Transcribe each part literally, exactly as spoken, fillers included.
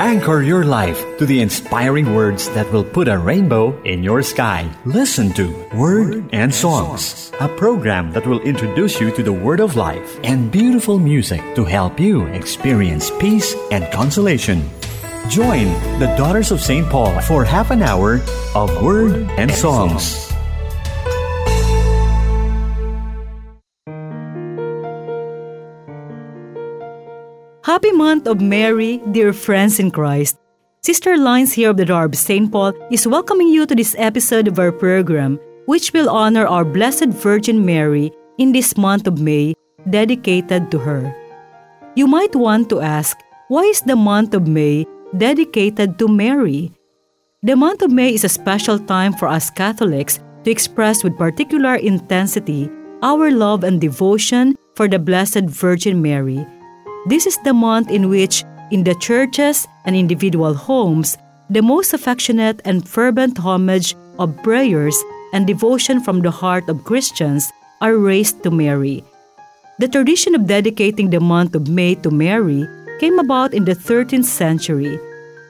Anchor your life to the inspiring words that will put a rainbow in your sky. Listen to Word and Songs, a program that will introduce you to the Word of Life and beautiful music to help you experience peace and consolation. Join the Daughters of Saint Paul for half an hour of Word and Songs. Happy month of Mary, dear friends in Christ. Sister Lines here of the Daughters of Saint Paul is welcoming you to this episode of our program, which will honor our Blessed Virgin Mary in this month of May, dedicated to her. You might want to ask, why is the month of May dedicated to Mary? The month of May is a special time for us Catholics to express with particular intensity our love and devotion for the Blessed Virgin Mary. This is the month in which, in the churches and individual homes, the most affectionate and fervent homage of prayers and devotion from the heart of Christians are raised to Mary. The tradition of dedicating the month of May to Mary came about in the thirteenth century.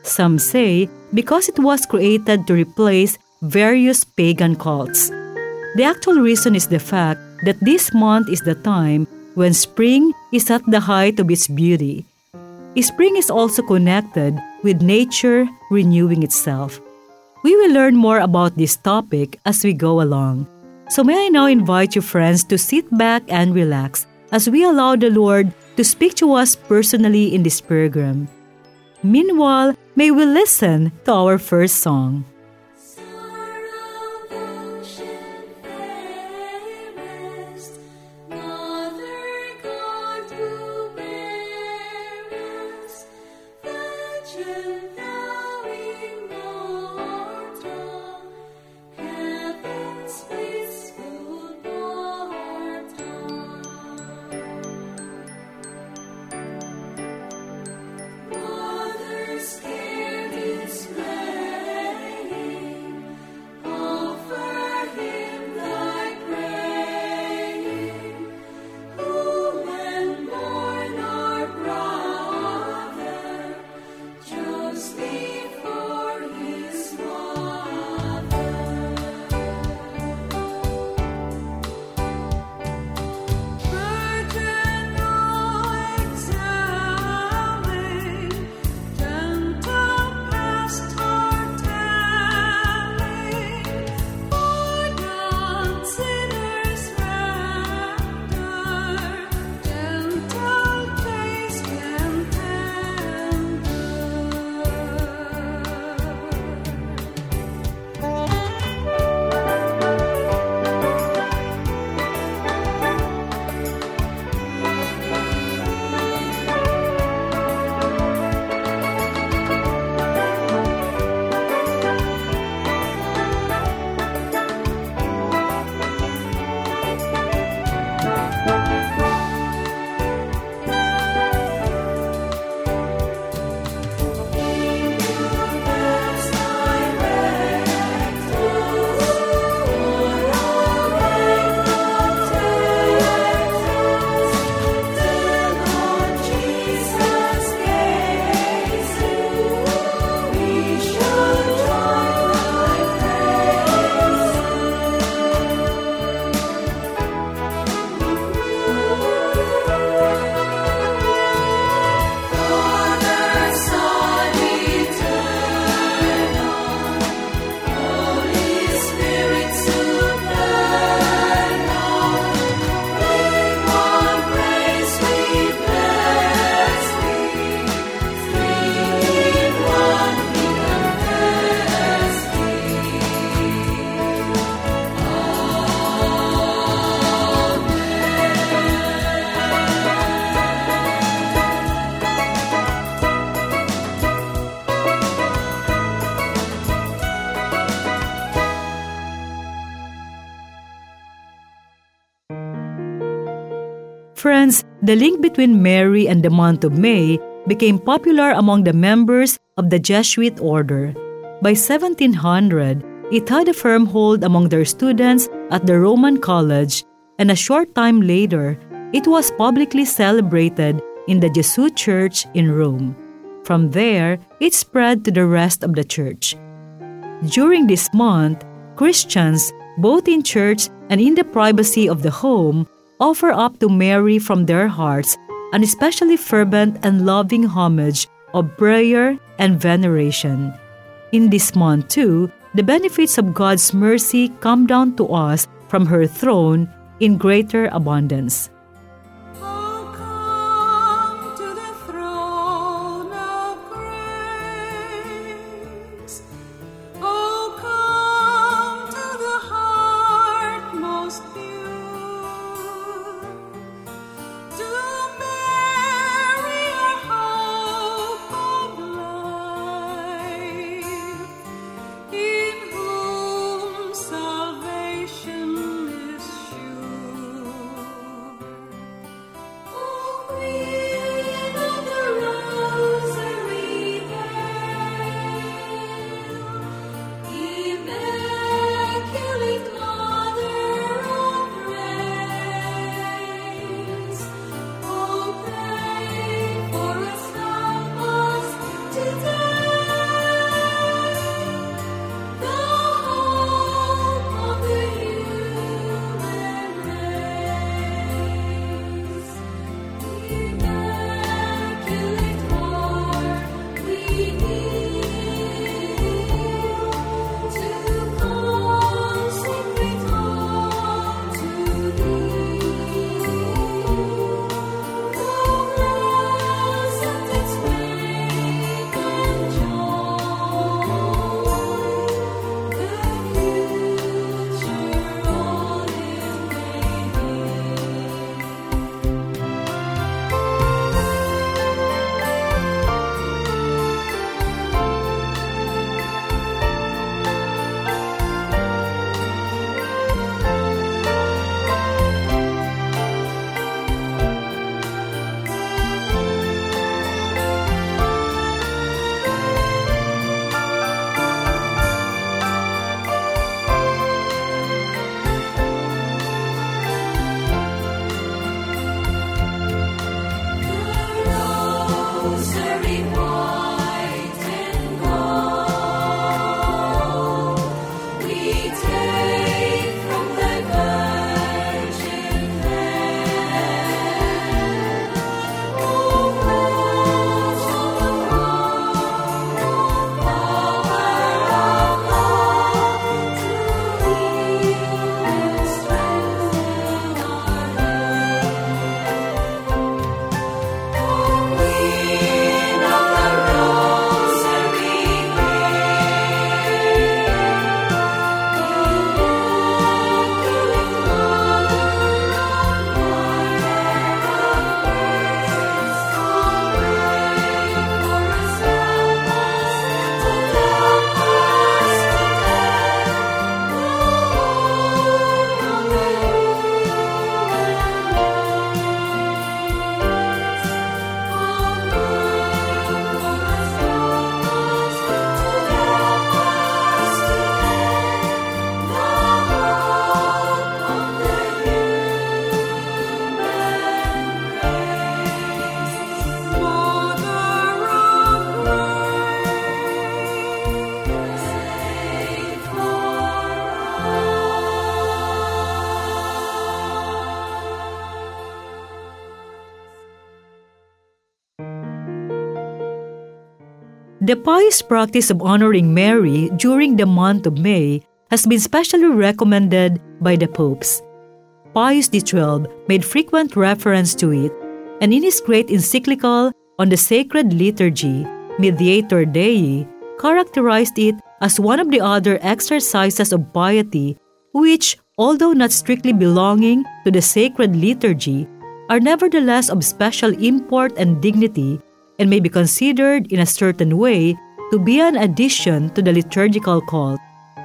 Some say because it was created to replace various pagan cults. The actual reason is the fact that this month is the time when spring is at the height of its beauty. Spring is also connected with nature renewing itself. We will learn more about this topic as we go along. So may I now invite you, friends, to sit back and relax as we allow the Lord to speak to us personally in this program. Meanwhile, may we listen to our first song. Friends, the link between Mary and the month of May became popular among the members of the Jesuit order. By seventeen hundred, it had a firm hold among their students at the Roman College, and a short time later, it was publicly celebrated in the Jesuit Church in Rome. From there, it spread to the rest of the church. During this month, Christians, both in church and in the privacy of the home, offer up to Mary from their hearts an especially fervent and loving homage of prayer and veneration. In this month too, the benefits of God's mercy come down to us from her throne in greater abundance. O come to the throne of grace. O come to the heart most pure. To Mary, our hope of life, in whom salvation is sure. O Queen of the Rosary veiled, Immaculate Mother of Grace, O pray for us now today. The hope of the human race. Immaculate heart, we kneel to consecrate all to thee. O blessed its faith and joy, the future all it may be. Rosary white and gold, we take from the Virgin hand. O Cross of the Throne, Power of love, to heal and strengthen our faith. O Queen of the Rosary veiled, Immaculate Mother, the pious practice of honoring Mary during the month of May has been specially recommended by the popes. Pius the twelfth made frequent reference to it, and in his great encyclical on the sacred liturgy, Mediator Dei, characterized it as one of the other exercises of piety which, although not strictly belonging to the sacred liturgy, are nevertheless of special import and dignity and may be considered in a certain way to be an addition to the liturgical cult.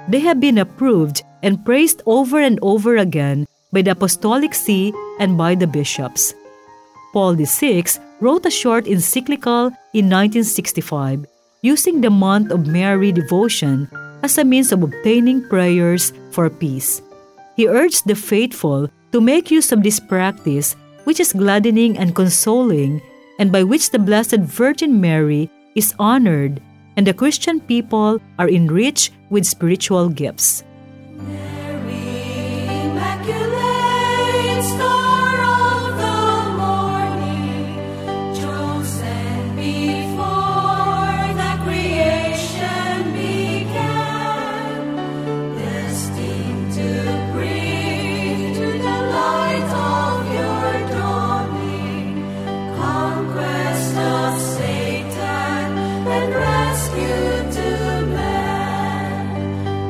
They have been approved and praised over and over again by the Apostolic See and by the bishops. Paul the sixth wrote a short encyclical in nineteen sixty-five, using the month of Mary devotion as a means of obtaining prayers for peace. He urged the faithful to make use of this practice, which is gladdening and consoling, and by which the Blessed Virgin Mary is honored and the Christian people are enriched with spiritual gifts. Mary Immaculate, Star of the Morning, chosen before the creation began, destined to bring to the light of your dawning, conquest of Satan and rescue to man.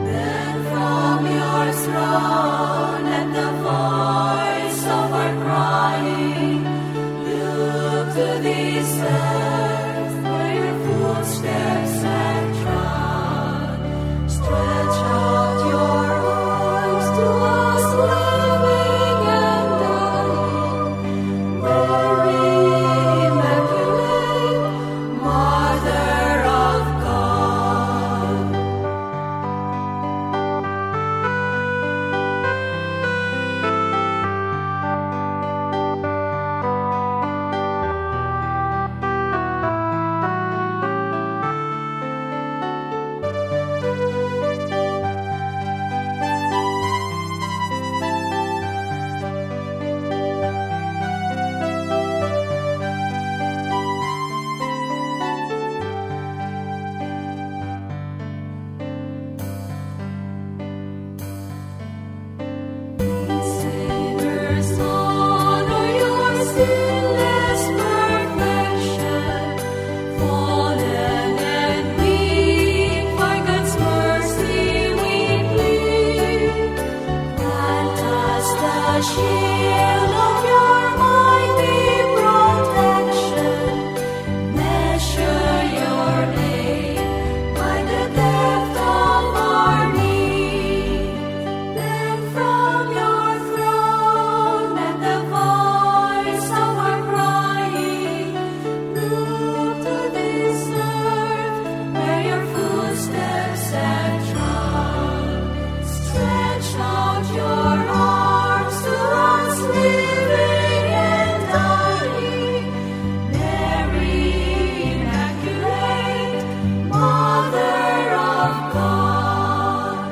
Then from your throne at the voice of our crying, look to this earth where your footsteps have trod. Stretch out your arms to us, loving and dying. Mary Immaculate, Mother of God. Sinners, honor your sinless perfection. Fallen and weak, for God's mercy we plead. Grant us the shield of your mighty protection. Measure your aid by the depth of our need. Then from your throne at the voice of our crying, look to this earth where your footsteps have trod. Stretch out your arms to us, living and dying. Mary Immaculate, Mother of God.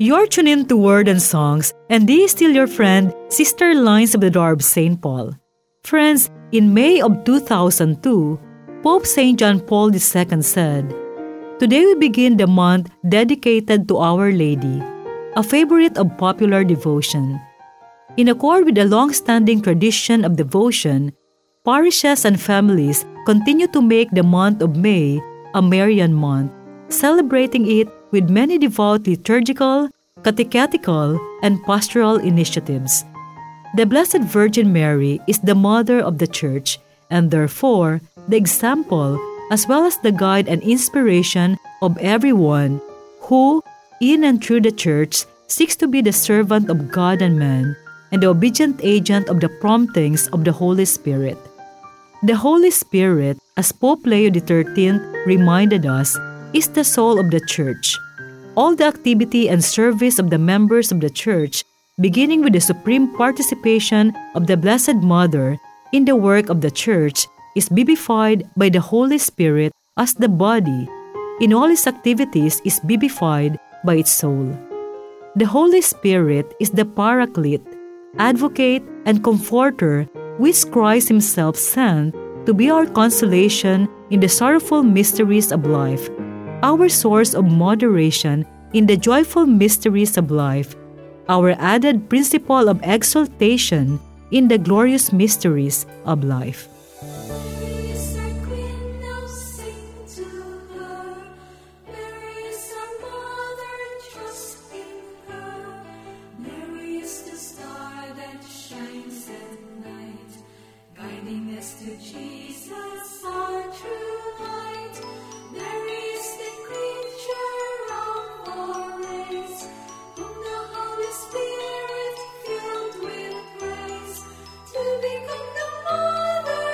You're tuned in to Word and Songs, and this is still your friend, Sister Lines of the Daughters of Saint Paul. Friends, in May of two thousand two, Pope Saint John Paul the Second said, "Today we begin the month dedicated to Our Lady, a favorite of popular devotion. In accord with the long-standing tradition of devotion, parishes and families continue to make the month of May a Marian month, celebrating it with many devout liturgical, catechetical, and pastoral initiatives. The Blessed Virgin Mary is the Mother of the Church, and therefore the example as well as the guide and inspiration of everyone who, in and through the Church, seeks to be the servant of God and man, and the obedient agent of the promptings of the Holy Spirit. The Holy Spirit, as Pope Leo the Thirteenth reminded us, is the soul of the Church. All the activity and service of the members of the Church, beginning with the supreme participation of the Blessed Mother in the work of the Church, is vivified by the Holy Spirit as the body. In all its activities is vivified by its soul. The Holy Spirit is the Paraclete, advocate, and comforter which Christ himself sent to be our consolation in the sorrowful mysteries of life, our source of moderation in the joyful mysteries of life, our added principle of exaltation in the glorious mysteries of life." Mary is our Queen, now sing to her. Mary is our Mother, trust in her. Mary is the star that shines at night, guiding us to Jesus, our true light. Mary is the creature of our race, whom the Holy Spirit filled with grace, to become the Mother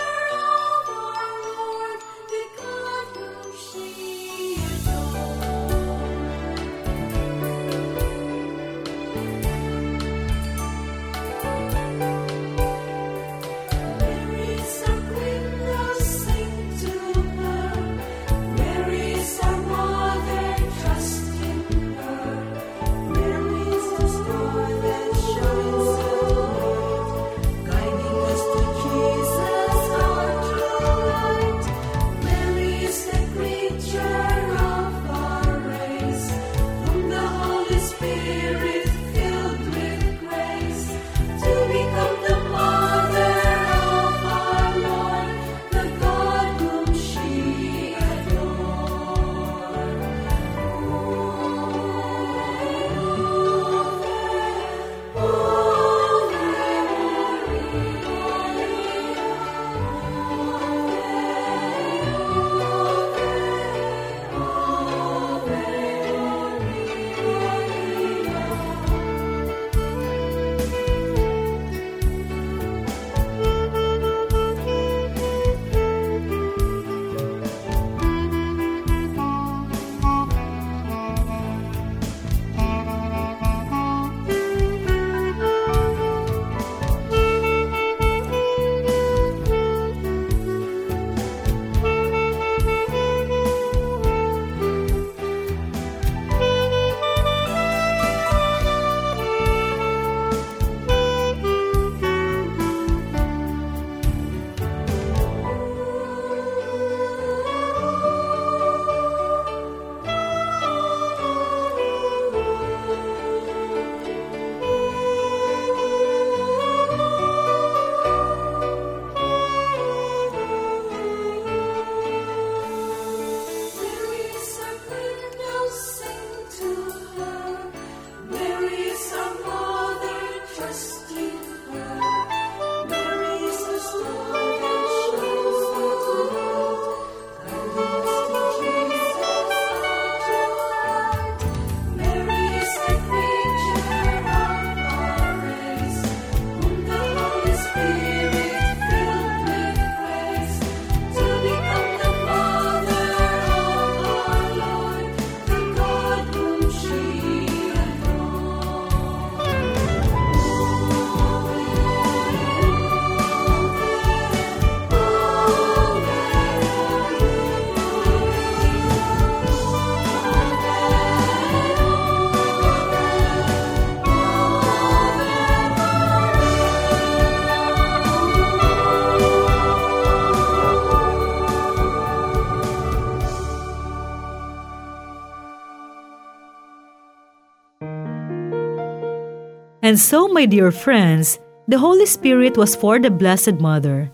And so, my dear friends, the Holy Spirit was for the Blessed Mother,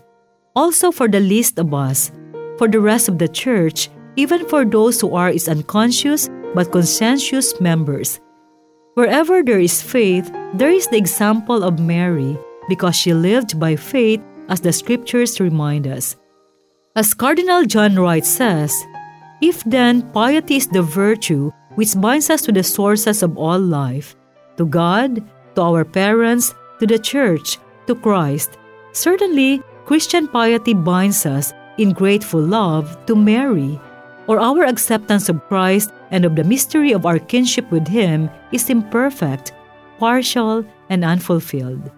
also for the least of us, for the rest of the Church, even for those who are its unconscious but conscientious members. Wherever there is faith, there is the example of Mary, because she lived by faith, as the Scriptures remind us. As Cardinal John Wright says, "If then piety is the virtue which binds us to the sources of all life, to God, to our parents, to the Church, to Christ, certainly Christian piety binds us in grateful love to Mary, or our acceptance of Christ and of the mystery of our kinship with Him is imperfect, partial, and unfulfilled."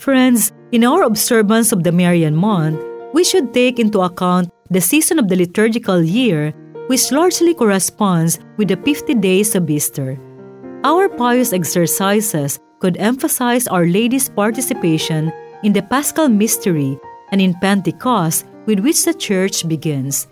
Friends, in our observance of the Marian month, we should take into account the season of the liturgical year, which largely corresponds with the fifty days of Easter. Our pious exercises could emphasize Our Lady's participation in the Paschal mystery and in Pentecost, with which the Church begins.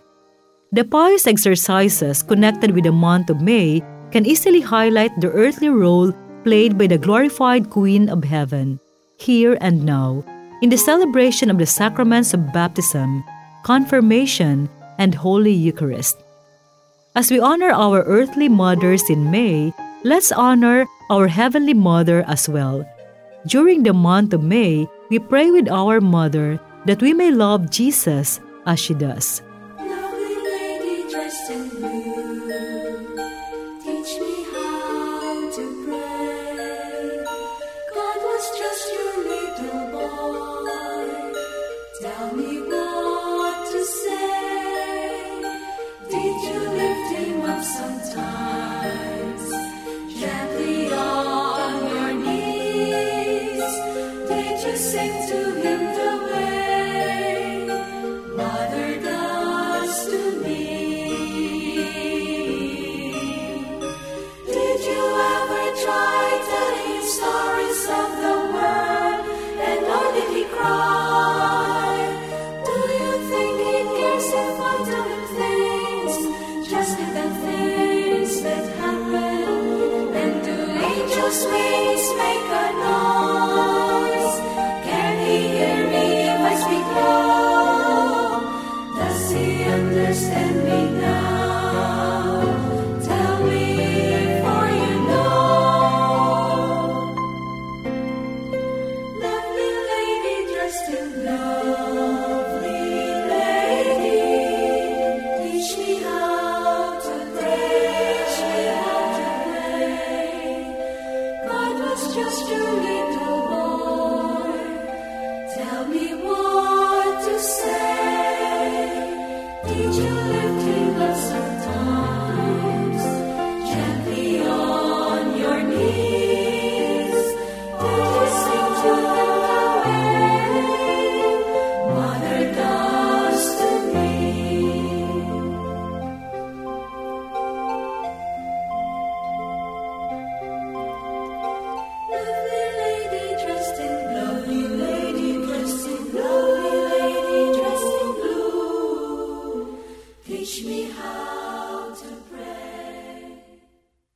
The pious exercises connected with the month of May can easily highlight the earthly role played by the glorified Queen of Heaven, here and now, in the celebration of the sacraments of baptism, confirmation, and Holy Eucharist. As we honor our earthly mothers in May, let's honor our Heavenly Mother as well. During the month of May, we pray with our Mother, that we may love Jesus as she does. Lovely Lady dressed in blue, teach me how to pray. God was just your little boy, tell me what to say. Did you lift him up sometimes, gently on your knees? Did you sing to him the way Mother does to me? Did you ever try telling stories of the world, and nor did he cry? Do you think he cares if I tell him things, just little things that happen? And do angels' wings make a noise? Can he hear me if I speak low? Does he understand me now? Tell me, for you know. Lovely lady dressed in blue.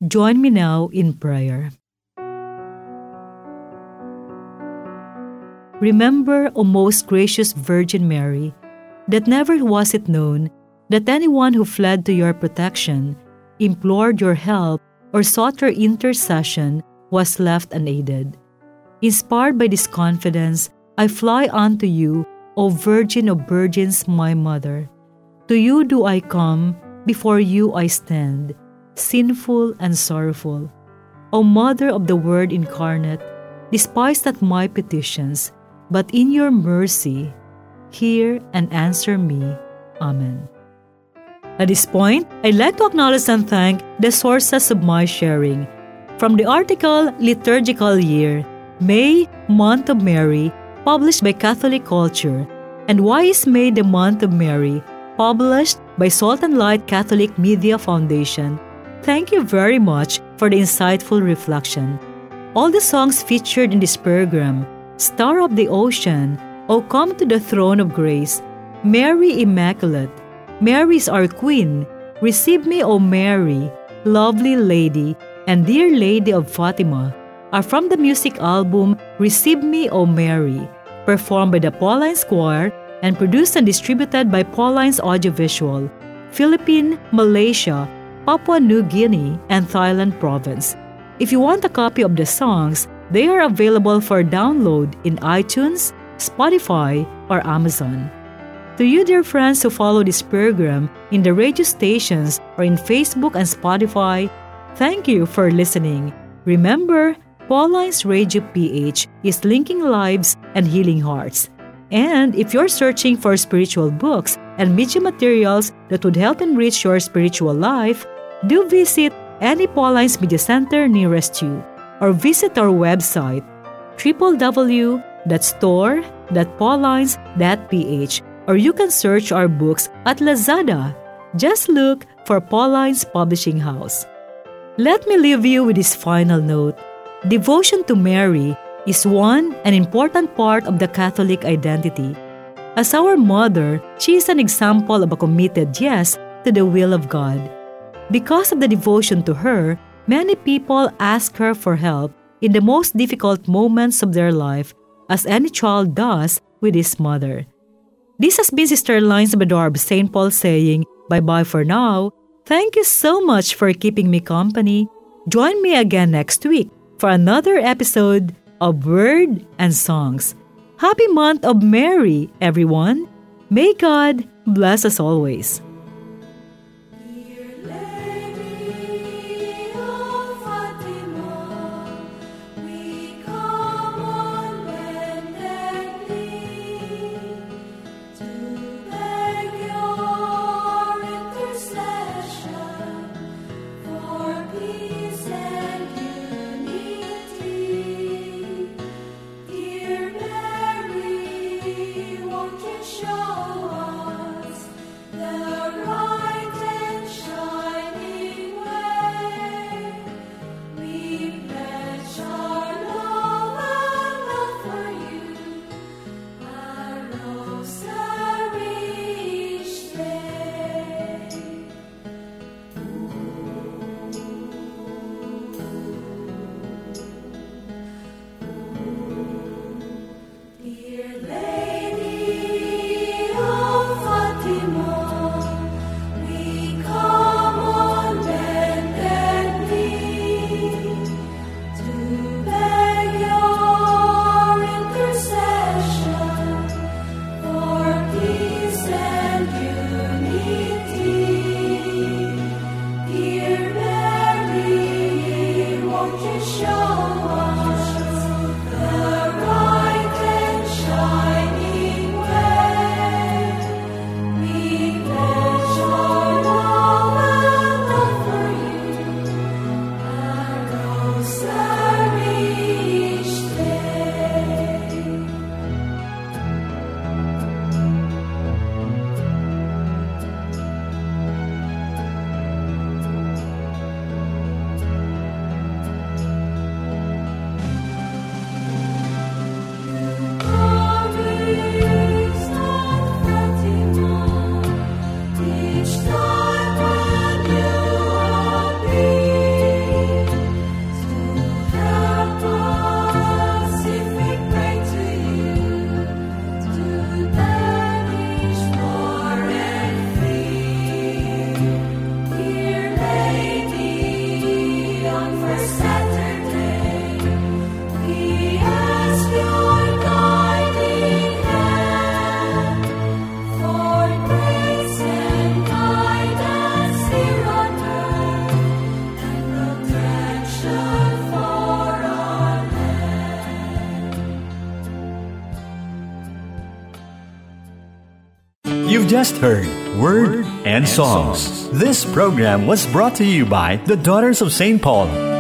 Join me now in prayer. Remember, O most gracious Virgin Mary, that never was it known that anyone who fled to your protection, implored your help, or sought your intercession was left unaided. Inspired by this confidence, I fly unto you, O Virgin of Virgins, my Mother. To you do I come, before you I stand, sinful and sorrowful. O Mother of the Word incarnate, despise not my petitions, but in your mercy, hear and answer me. Amen. At this point, I'd like to acknowledge and thank the sources of my sharing. From the article, Liturgical Year, May, Month of Mary, published by Catholic Culture, and Why is May the Month of Mary, published by Salt and Light Catholic Media Foundation. Thank you very much for the insightful reflection. All the songs featured in this program, Star of the Ocean, O Come to the Throne of Grace, Mary Immaculate, Mary's Our Queen, Receive Me, O Mary, Lovely Lady, and Dear Lady of Fatima, are from the music album Receive Me, O Mary, performed by the Pauline Squire and produced and distributed by Paulines Audiovisual, Philippines, Malaysia, Papua New Guinea, and Thailand province. If you want a copy of the songs, they are available for download in iTunes, Spotify, or Amazon. To you, dear friends who follow this program in the radio stations or in Facebook and Spotify, thank you for listening. Remember, Paulines Radio P H is linking lives and healing hearts. And if you're searching for spiritual books and media materials that would help enrich your spiritual life, do visit any Paulines Media Center nearest you or visit our website w w w dot store dot paulines dot p h, or you can search our books at Lazada. Just look for Paulines Publishing House. Let me leave you with this final note. Devotion to Mary is one an important part of the Catholic identity. As our mother, she is an example of a committed yes to the will of God. Because of the devotion to her, many people ask her for help in the most difficult moments of their life, as any child does with his mother. This has been Sister Lines of the Daughters of Saint Paul saying bye-bye for now. Thank you so much for keeping me company. Join me again next week for another episode of Word and Songs. Happy Month of Mary, everyone! May God bless us always. Just heard Word and Songs. This program was brought to you by the Daughters of Saint Paul.